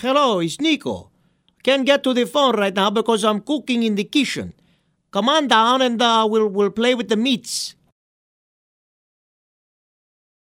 Hello, it's Nico. Can't get to the phone right now because I'm cooking in the kitchen. Come on down and we'll play with the meats.